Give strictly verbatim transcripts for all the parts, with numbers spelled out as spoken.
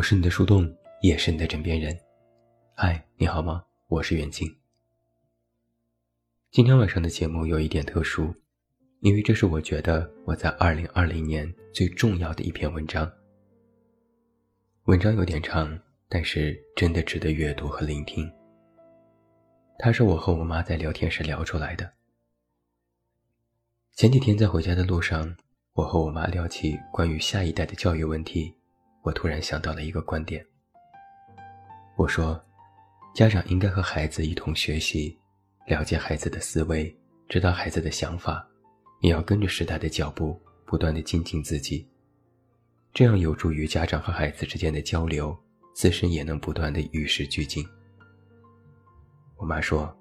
我是你的树洞，也是你的枕边人。嗨，你好吗？我是袁静。今天晚上的节目有一点特殊，因为这是我觉得我在二零二零年最重要的一篇文章。文章有点长，但是真的值得阅读和聆听。它是我和我妈在聊天时聊出来的。前几天在回家的路上，我和我妈聊起关于下一代的教育问题，我突然想到了一个观点。我说，家长应该和孩子一同学习，了解孩子的思维，知道孩子的想法，也要跟着时代的脚步，不断地精进自己。这样有助于家长和孩子之间的交流，自身也能不断地与时俱进。我妈说，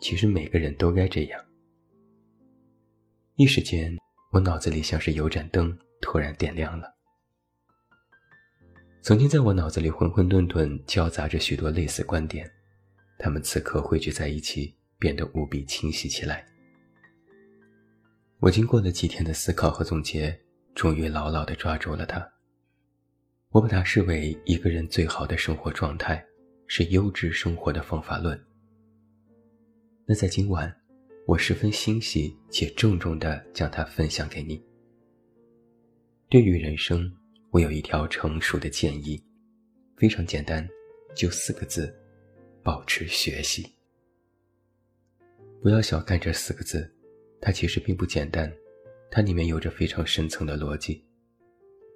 其实每个人都该这样。一时间，我脑子里像是有盏灯突然点亮了。曾经在我脑子里混混沌沌交杂着许多类似观点，它们此刻汇聚在一起，变得无比清晰起来。我经过了几天的思考和总结，终于牢牢地抓住了它。我把它视为一个人最好的生活状态，是优质生活的方法论。那在今晚，我十分欣喜且郑重地将它分享给你。对于人生，我有一条成熟的建议，非常简单，就四个字，保持学习。不要小看这四个字，它其实并不简单，它里面有着非常深层的逻辑。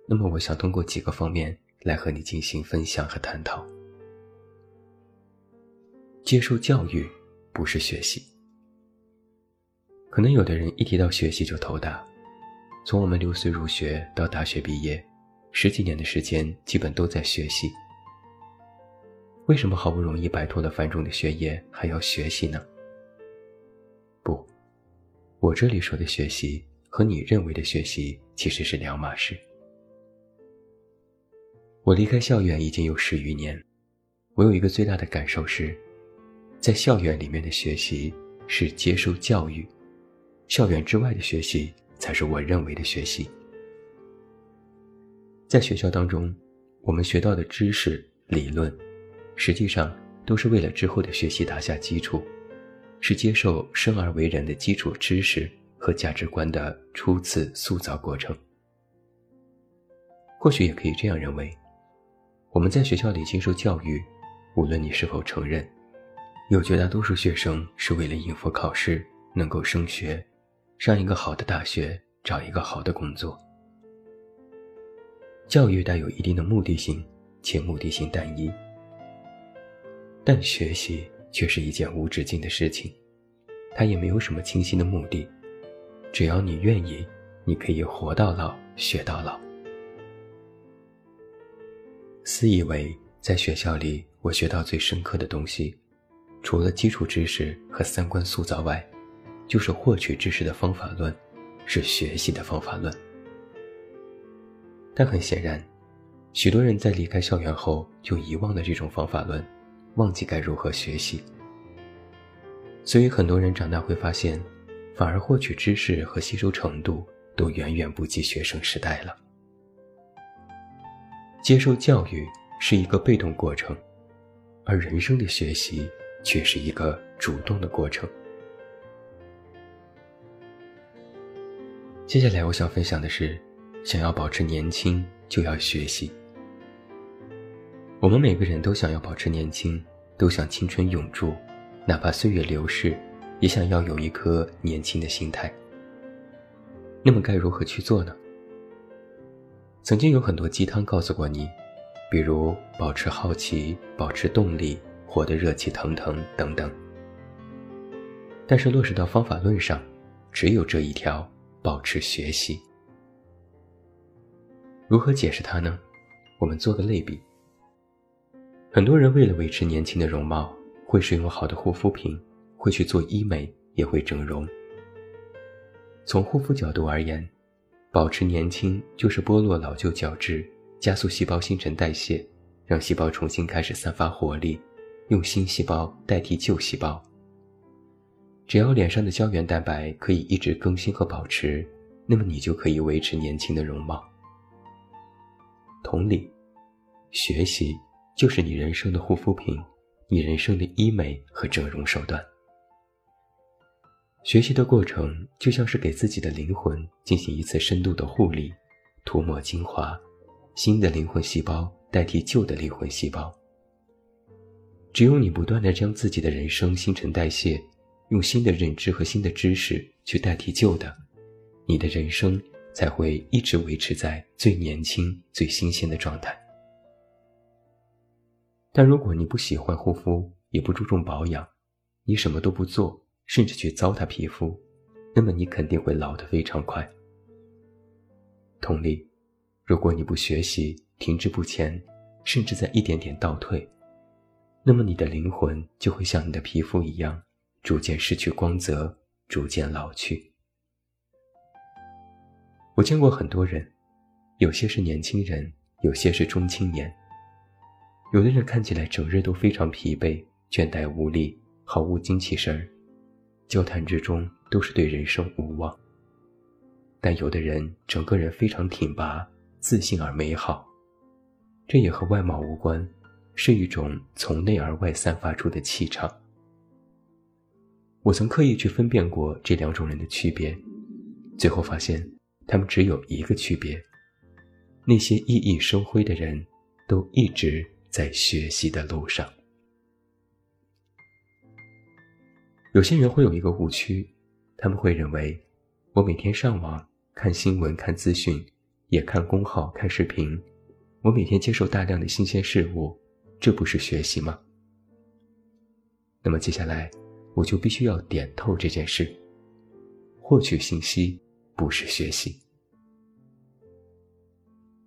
那么我想通过几个方面来和你进行分享和探讨。接受教育不是学习。可能有的人一提到学习就头大，从我们六岁入学到大学毕业，十几年的时间基本都在学习。为什么好不容易摆脱了繁重的学业还要学习呢？不，我这里说的学习和你认为的学习其实是两码事。我离开校园已经有十余年，我有一个最大的感受是，在校园里面的学习是接受教育，校园之外的学习才是我认为的学习。在学校当中，我们学到的知识、理论，实际上都是为了之后的学习打下基础，是接受生而为人的基础知识和价值观的初次塑造过程。或许也可以这样认为，我们在学校里接受教育，无论你是否承认，有绝大多数学生是为了应付考试，能够升学，上一个好的大学，找一个好的工作。教育带有一定的目的性，且目的性单一。但学习却是一件无止境的事情，它也没有什么清晰的目的，只要你愿意，你可以活到老，学到老。私以为在学校里我学到最深刻的东西，除了基础知识和三观塑造外，就是获取知识的方法论，是学习的方法论。但很显然，许多人在离开校园后就遗忘了这种方法论，忘记该如何学习。所以很多人长大会发现，反而获取知识和吸收程度都远远不及学生时代了。接受教育是一个被动过程，而人生的学习却是一个主动的过程。接下来我想分享的是，想要保持年轻就要学习。我们每个人都想要保持年轻，都想青春永驻，哪怕岁月流逝，也想要有一颗年轻的心态。那么该如何去做呢？曾经有很多鸡汤告诉过你，比如保持好奇，保持动力，活得热气腾腾等等。但是落实到方法论上，只有这一条，保持学习。如何解释它呢？我们做个类比。很多人为了维持年轻的容貌，会使用好的护肤品，会去做医美，也会整容。从护肤角度而言，保持年轻就是剥落老旧角质，加速细胞新陈代谢，让细胞重新开始散发活力，用新细胞代替旧细胞。只要脸上的胶原蛋白可以一直更新和保持，那么你就可以维持年轻的容貌。同理，学习就是你人生的护肤品，你人生的医美和整容手段。学习的过程就像是给自己的灵魂进行一次深度的护理，涂抹精华，新的灵魂细胞代替旧的灵魂细胞。只有你不断地将自己的人生新陈代谢，用新的认知和新的知识去代替旧的，你的人生才会一直维持在最年轻、最新鲜的状态。但如果你不喜欢护肤，也不注重保养，你什么都不做，甚至去糟蹋皮肤，那么你肯定会老得非常快。同理，如果你不学习，停滞不前，甚至在一点点倒退，那么你的灵魂就会像你的皮肤一样，逐渐失去光泽，逐渐老去。我见过很多人，有些是年轻人，有些是中青年，有的人看起来整日都非常疲惫，倦怠无力，毫无精气神儿，交谈之中都是对人生无望。但有的人整个人非常挺拔，自信而美好，这也和外貌无关，是一种从内而外散发出的气场。我曾刻意去分辨过这两种人的区别，最后发现他们只有一个区别，那些熠熠生辉的人都一直在学习的路上。有些人会有一个误区，他们会认为我每天上网看新闻、看资讯，也看公号、看视频，我每天接受大量的新鲜事物，这不是学习吗？那么接下来我就必须要点透这件事，获取信息不是学习。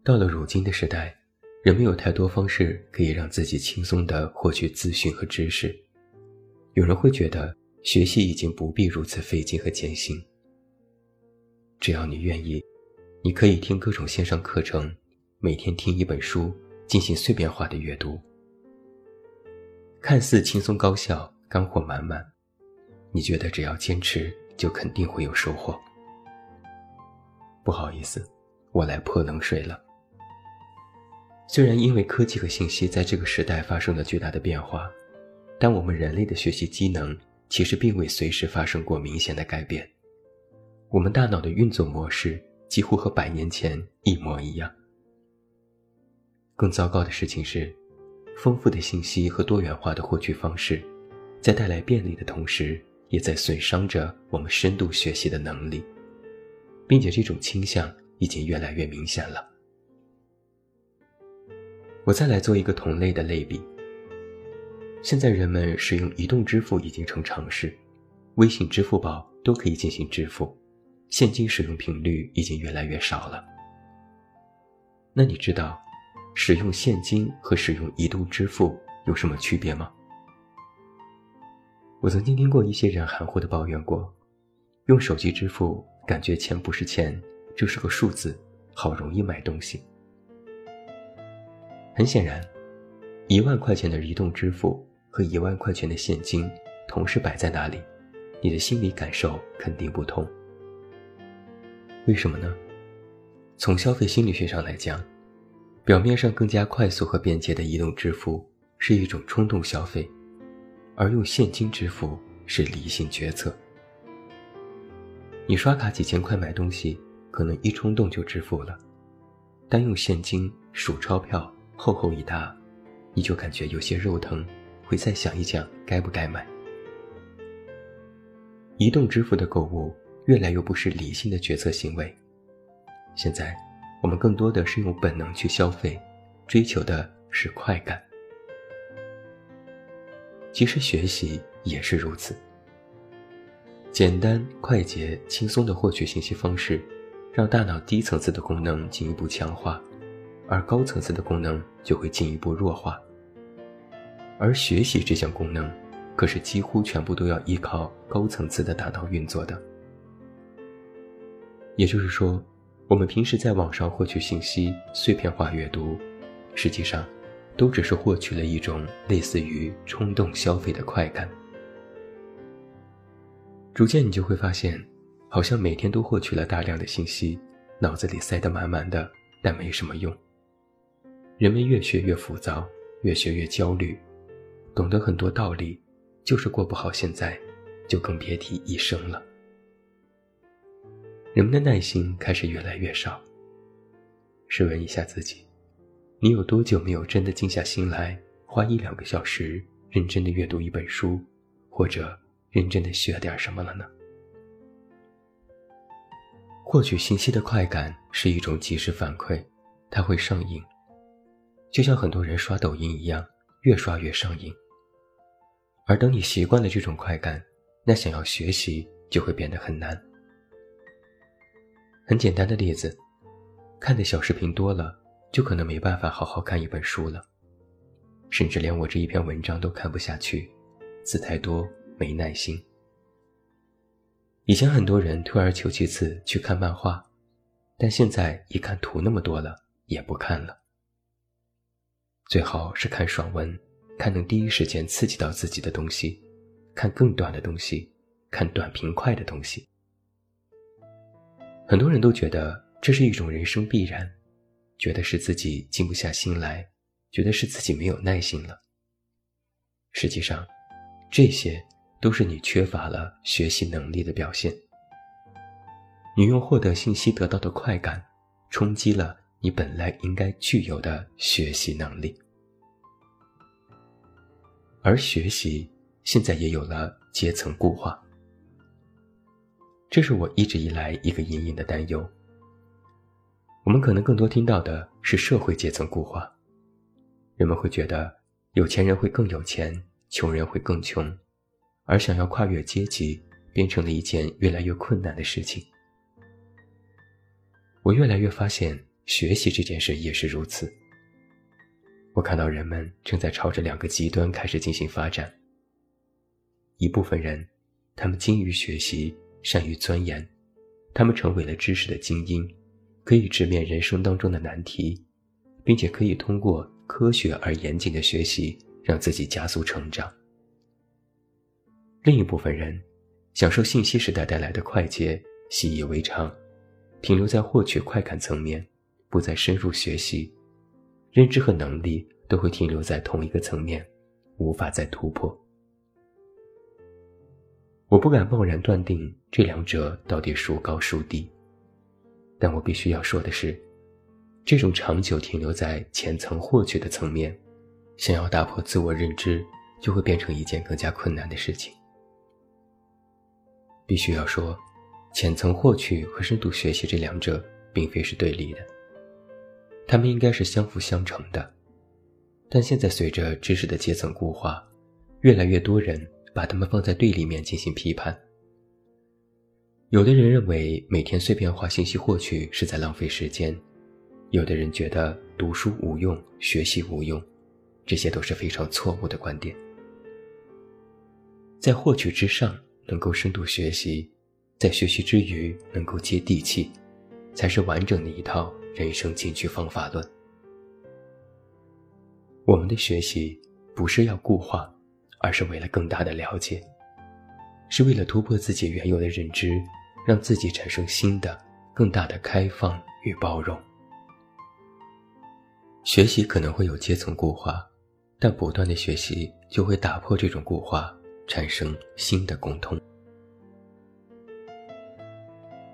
到了如今的时代，人们有太多方式可以让自己轻松地获取资讯和知识，有人会觉得学习已经不必如此费劲和艰辛。只要你愿意，你可以听各种线上课程，每天听一本书，进行碎片化的阅读。看似轻松高效，干货满满，你觉得只要坚持就肯定会有收获。不好意思，我来泼冷水了。虽然因为科技和信息在这个时代发生了巨大的变化，但我们人类的学习机能其实并未随时发生过明显的改变，我们大脑的运作模式几乎和百年前一模一样。更糟糕的事情是，丰富的信息和多元化的获取方式，在带来便利的同时，也在损伤着我们深度学习的能力，并且这种倾向已经越来越明显了。我再来做一个同类的类比。现在人们使用移动支付已经成常识，微信、支付宝都可以进行支付，现金使用频率已经越来越少了。那你知道，使用现金和使用移动支付有什么区别吗？我曾经听过一些人含糊地抱怨过，用手机支付感觉钱不是钱，这是个数字，好容易买东西。很显然，一万块钱的移动支付和一万块钱的现金同时摆在那里，你的心理感受肯定不同。为什么呢？从消费心理学上来讲，表面上更加快速和便捷的移动支付是一种冲动消费，而用现金支付是理性决策。你刷卡几千块买东西，可能一冲动就支付了，但用现金数钞票，厚厚一沓，你就感觉有些肉疼，会再想一想该不该买。移动支付的购物越来越不是理性的决策行为，现在我们更多的是用本能去消费，追求的是快感。其实学习也是如此，简单、快捷、轻松的获取信息方式，让大脑低层次的功能进一步强化，而高层次的功能就会进一步弱化。而学习这项功能可是几乎全部都要依靠高层次的大脑运作的。也就是说，我们平时在网上获取信息，碎片化阅读，实际上都只是获取了一种类似于冲动消费的快感。逐渐你就会发现，好像每天都获取了大量的信息，脑子里塞得满满的，但没什么用。人们越学越浮躁，越学越焦虑，懂得很多道理，就是过不好现在，就更别提一生了。人们的耐心开始越来越少。试问一下自己，你有多久没有真的静下心来，花一两个小时认真地阅读一本书，或者认真地学点什么了呢？获取信息的快感是一种及时反馈，它会上瘾，就像很多人刷抖音一样，越刷越上瘾。而等你习惯了这种快感，那想要学习就会变得很难。很简单的例子，看的小视频多了，就可能没办法好好看一本书了，甚至连我这一篇文章都看不下去，字太多，没耐心。以前很多人退而求其次去看漫画，但现在一看图那么多了，也不看了。最好是看爽文，看能第一时间刺激到自己的东西，看更短的东西，看短平快的东西。很多人都觉得这是一种人生必然，觉得是自己静不下心来，觉得是自己没有耐心了。实际上，这些都是你缺乏了学习能力的表现。你用获得信息得到的快感，冲击了你本来应该具有的学习能力。而学习现在也有了阶层固化。这是我一直以来一个隐隐的担忧。我们可能更多听到的是社会阶层固化，人们会觉得有钱人会更有钱，穷人会更穷，而想要跨越阶级变成了一件越来越困难的事情。我越来越发现学习这件事也是如此。我看到人们正在朝着两个极端开始进行发展。一部分人，他们精于学习，善于钻研，他们成为了知识的精英，可以直面人生当中的难题，并且可以通过科学而严谨的学习，让自己加速成长。另一部分人，享受信息时代带来的快捷，习以为常，停留在获取快感层面，不再深入学习，认知和能力都会停留在同一个层面，无法再突破。我不敢贸然断定这两者到底孰高孰低，但我必须要说的是，这种长久停留在浅层获取的层面，想要打破自我认知，就会变成一件更加困难的事情。必须要说，浅层获取和深度学习这两者并非是对立的，它们应该是相辅相成的。但现在随着知识的阶层固化，越来越多人把它们放在对立面进行批判。有的人认为每天碎片化信息获取是在浪费时间，有的人觉得读书无用，学习无用，这些都是非常错误的观点。在获取之上能够深度学习，在学习之余能够接地气，才是完整的一套人生进取方法论。我们的学习不是要固化，而是为了更大的了解，是为了突破自己原有的认知，让自己产生新的、更大的开放与包容。学习可能会有阶层固化，但不断的学习就会打破这种固化，产生新的共通。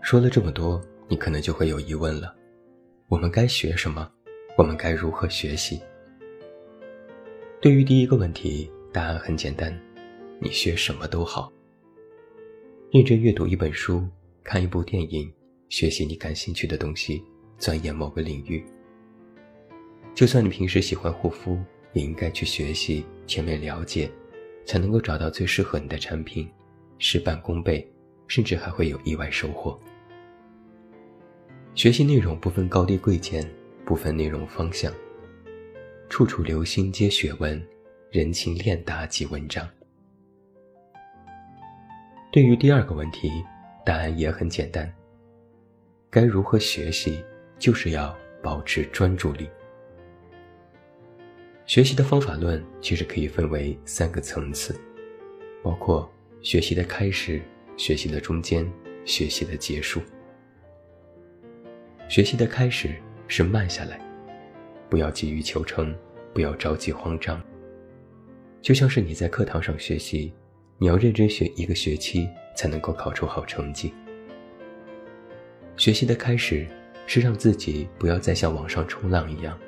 说了这么多，你可能就会有疑问了，我们该学什么？我们该如何学习？对于第一个问题，答案很简单，你学什么都好。认真阅读一本书，看一部电影，学习你感兴趣的东西，钻研某个领域。就算你平时喜欢护肤，也应该去学习，全面了解，才能够找到最适合你的产品，事半功倍，甚至还会有意外收获。学习内容不分高低贵贱，不分内容方向，处处留心皆学问，人情练达即文章。对于第二个问题，答案也很简单，该如何学习，就是要保持专注力。学习的方法论其实可以分为三个层次，包括学习的开始、学习的中间、学习的结束。学习的开始是慢下来，不要急于求成，不要着急慌张。就像是你在课堂上学习，你要认真学一个学期才能够考出好成绩。学习的开始是让自己不要再像网上冲浪一样，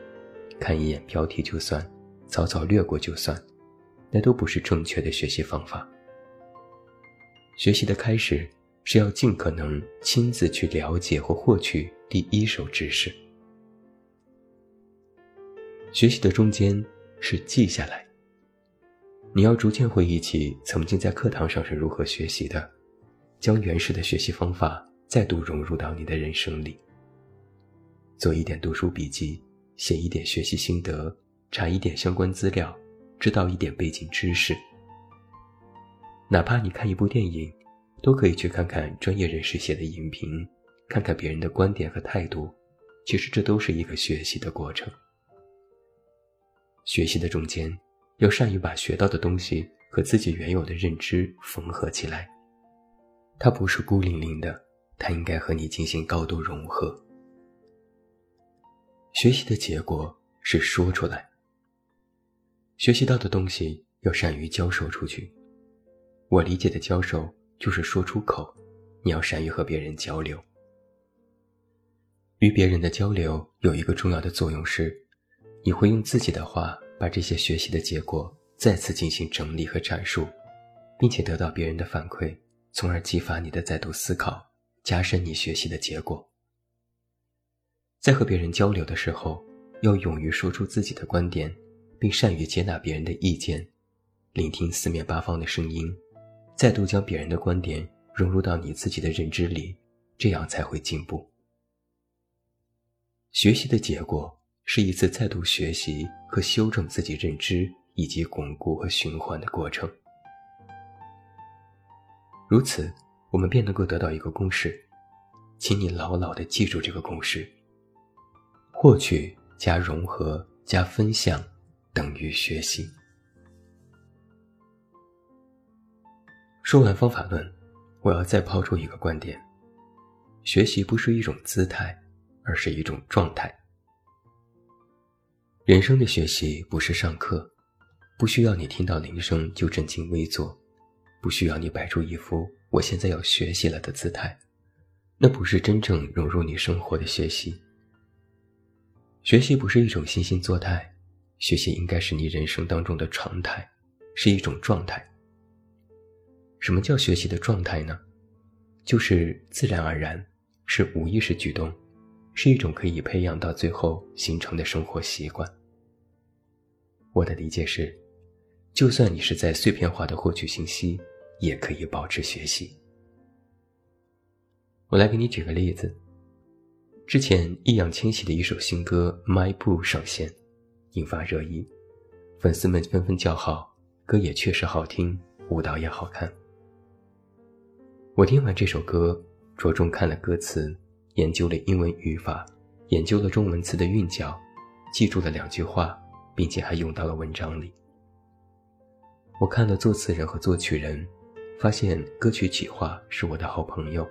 看一眼标题就算，草草略过就算，那都不是正确的学习方法。学习的开始是要尽可能亲自去了解或获取第一手知识。学习的中间是记下来，你要逐渐回忆起曾经在课堂上是如何学习的，将原始的学习方法再度融入到你的人生里。做一点读书笔记，写一点学习心得，查一点相关资料，知道一点背景知识。哪怕你看一部电影，都可以去看看专业人士写的影评，看看别人的观点和态度，其实这都是一个学习的过程。学习的中间，要善于把学到的东西和自己原有的认知缝合起来，它不是孤零零的，它应该和你进行高度融合。学习的结果是说出来，学习到的东西要善于教授出去。我理解的教授就是说出口，你要善于和别人交流。与别人的交流有一个重要的作用是，你会用自己的话把这些学习的结果再次进行整理和阐述，并且得到别人的反馈，从而激发你的再度思考，加深你学习的结果。在和别人交流的时候，要勇于说出自己的观点，并善于接纳别人的意见，聆听四面八方的声音，再度将别人的观点融入到你自己的认知里，这样才会进步。学习的结果是一次再度学习和修正自己认知以及巩固和循环的过程。如此，我们便能够得到一个公式，请你牢牢地记住这个公式：获取加融合加分享等于学习。说完方法论，我要再抛出一个观点：学习不是一种姿态，而是一种状态。人生的学习不是上课，不需要你听到铃声就正襟危坐，不需要你摆出一副我现在要学习了的姿态，那不是真正融入你生活的学习。学习不是一种惺惺作态，学习应该是你人生当中的常态，是一种状态。什么叫学习的状态呢？就是自然而然，是无意识举动，是一种可以培养到最后形成的生活习惯。我的理解是，就算你是在碎片化地获取信息，也可以保持学习。我来给你举个例子，之前易烊千玺的一首新歌《My Boo》上线，引发热议，粉丝们纷纷叫好，歌也确实好听，舞蹈也好看。我听完这首歌，着重看了歌词，研究了英文语法，研究了中文词的韵脚，记住了两句话，并且还用到了文章里。我看了作词人和作曲人，发现歌曲企划是我的好朋友。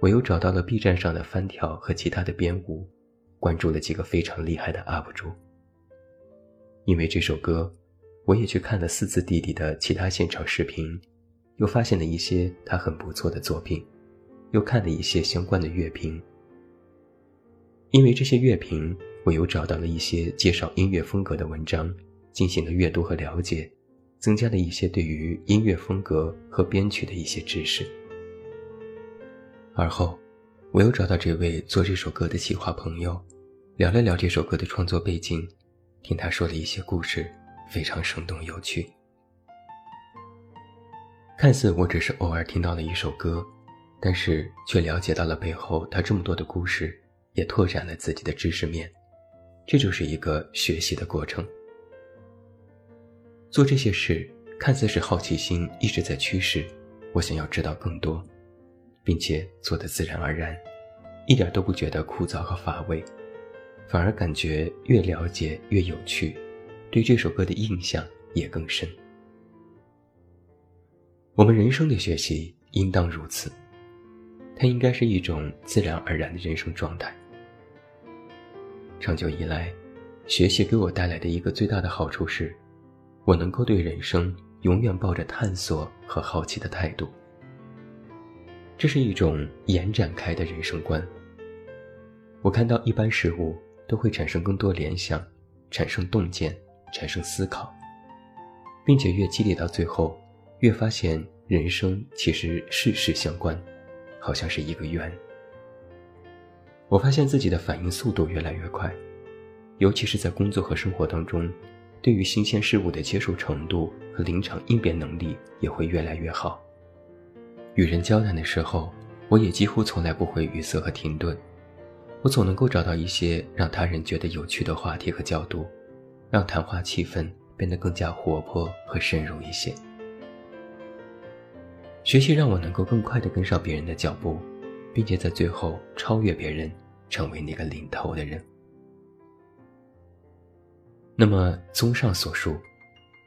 我又找到了 B 站上的翻跳和其他的编舞，关注了几个非常厉害的 U P 主。因为这首歌，我也去看了四字弟弟的其他现场视频，又发现了一些他很不错的作品，又看了一些相关的乐评。因为这些乐评，我又找到了一些介绍音乐风格的文章，进行了阅读和了解，增加了一些对于音乐风格和编曲的一些知识。而后，我又找到这位做这首歌的企划朋友，聊了聊这首歌的创作背景，听他说了一些故事，非常生动有趣。看似我只是偶尔听到了一首歌，但是却了解到了背后他这么多的故事，也拓展了自己的知识面，这就是一个学习的过程。做这些事，看似是好奇心一直在驱使，我想要知道更多，并且做得自然而然，一点都不觉得枯燥和乏味，反而感觉越了解越有趣，对这首歌的印象也更深。我们人生的学习应当如此。它应该是一种自然而然的人生状态。长久以来，学习给我带来的一个最大的好处是，我能够对人生永远抱着探索和好奇的态度。这是一种延展开的人生观。我看到一般事物都会产生更多联想，产生洞见，产生思考，并且越积累到最后，越发现人生其实事事相关，好像是一个圆。我发现自己的反应速度越来越快，尤其是在工作和生活当中，对于新鲜事物的接受程度和临场应变能力也会越来越好。与人交谈的时候，我也几乎从来不会语塞和停顿，我总能够找到一些让他人觉得有趣的话题和角度，让谈话气氛变得更加活泼和深入一些。学习让我能够更快地跟上别人的脚步，并且在最后超越别人，成为那个领头的人。那么，综上所述，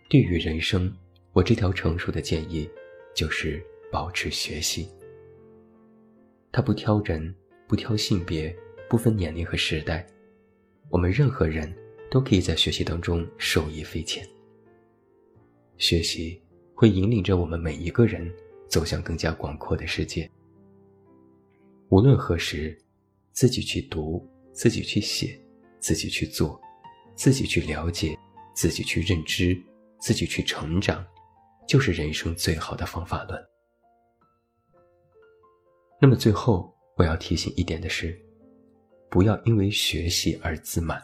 对于人生，我这条成熟的建议就是保持学习。它不挑人，不挑性别，不分年龄和时代，我们任何人都可以在学习当中受益匪浅。学习会引领着我们每一个人走向更加广阔的世界。无论何时，自己去读，自己去写，自己去做，自己去了解，自己去认知，自己去成长，就是人生最好的方法论。那么最后我要提醒一点的是，不要因为学习而自满。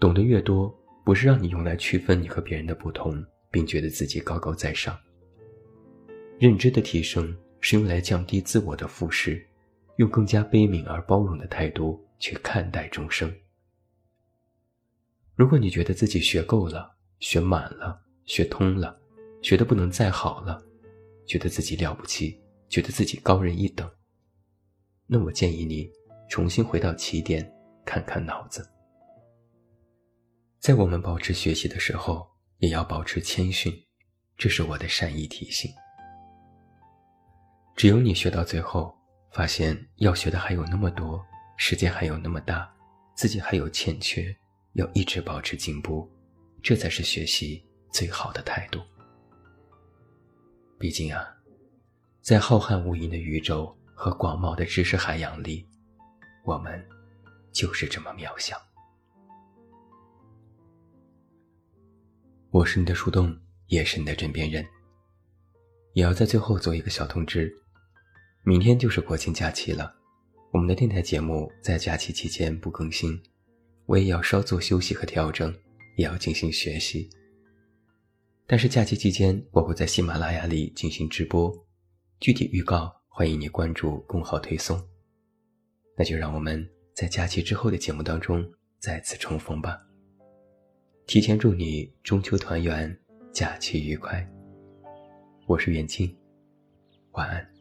懂得越多，不是让你用来区分你和别人的不同，并觉得自己高高在上。认知的提升是用来降低自我的俯视，用更加悲悯而包容的态度去看待众生。如果你觉得自己学够了，学满了，学通了，学得不能再好了，觉得自己了不起，觉得自己高人一等，那我建议你重新回到起点，看看脑子。在我们保持学习的时候，也要保持谦逊，这是我的善意提醒。只有你学到最后，发现要学的还有那么多，时间还有那么大，自己还有欠缺，要一直保持进步，这才是学习最好的态度。毕竟啊，在浩瀚无垠的宇宙和广袤的知识海洋里，我们就是这么渺小。我是你的树洞，也是你的枕边人。也要在最后做一个小通知，明天就是国庆假期了，我们的电台节目在假期期间不更新，我也要稍作休息和调整，也要进行学习。但是假期期间我会在喜马拉雅里进行直播，具体预告欢迎你关注公号推送。那就让我们在假期之后的节目当中再次重逢吧。提前祝你中秋团圆，假期愉快。我是袁静，晚安。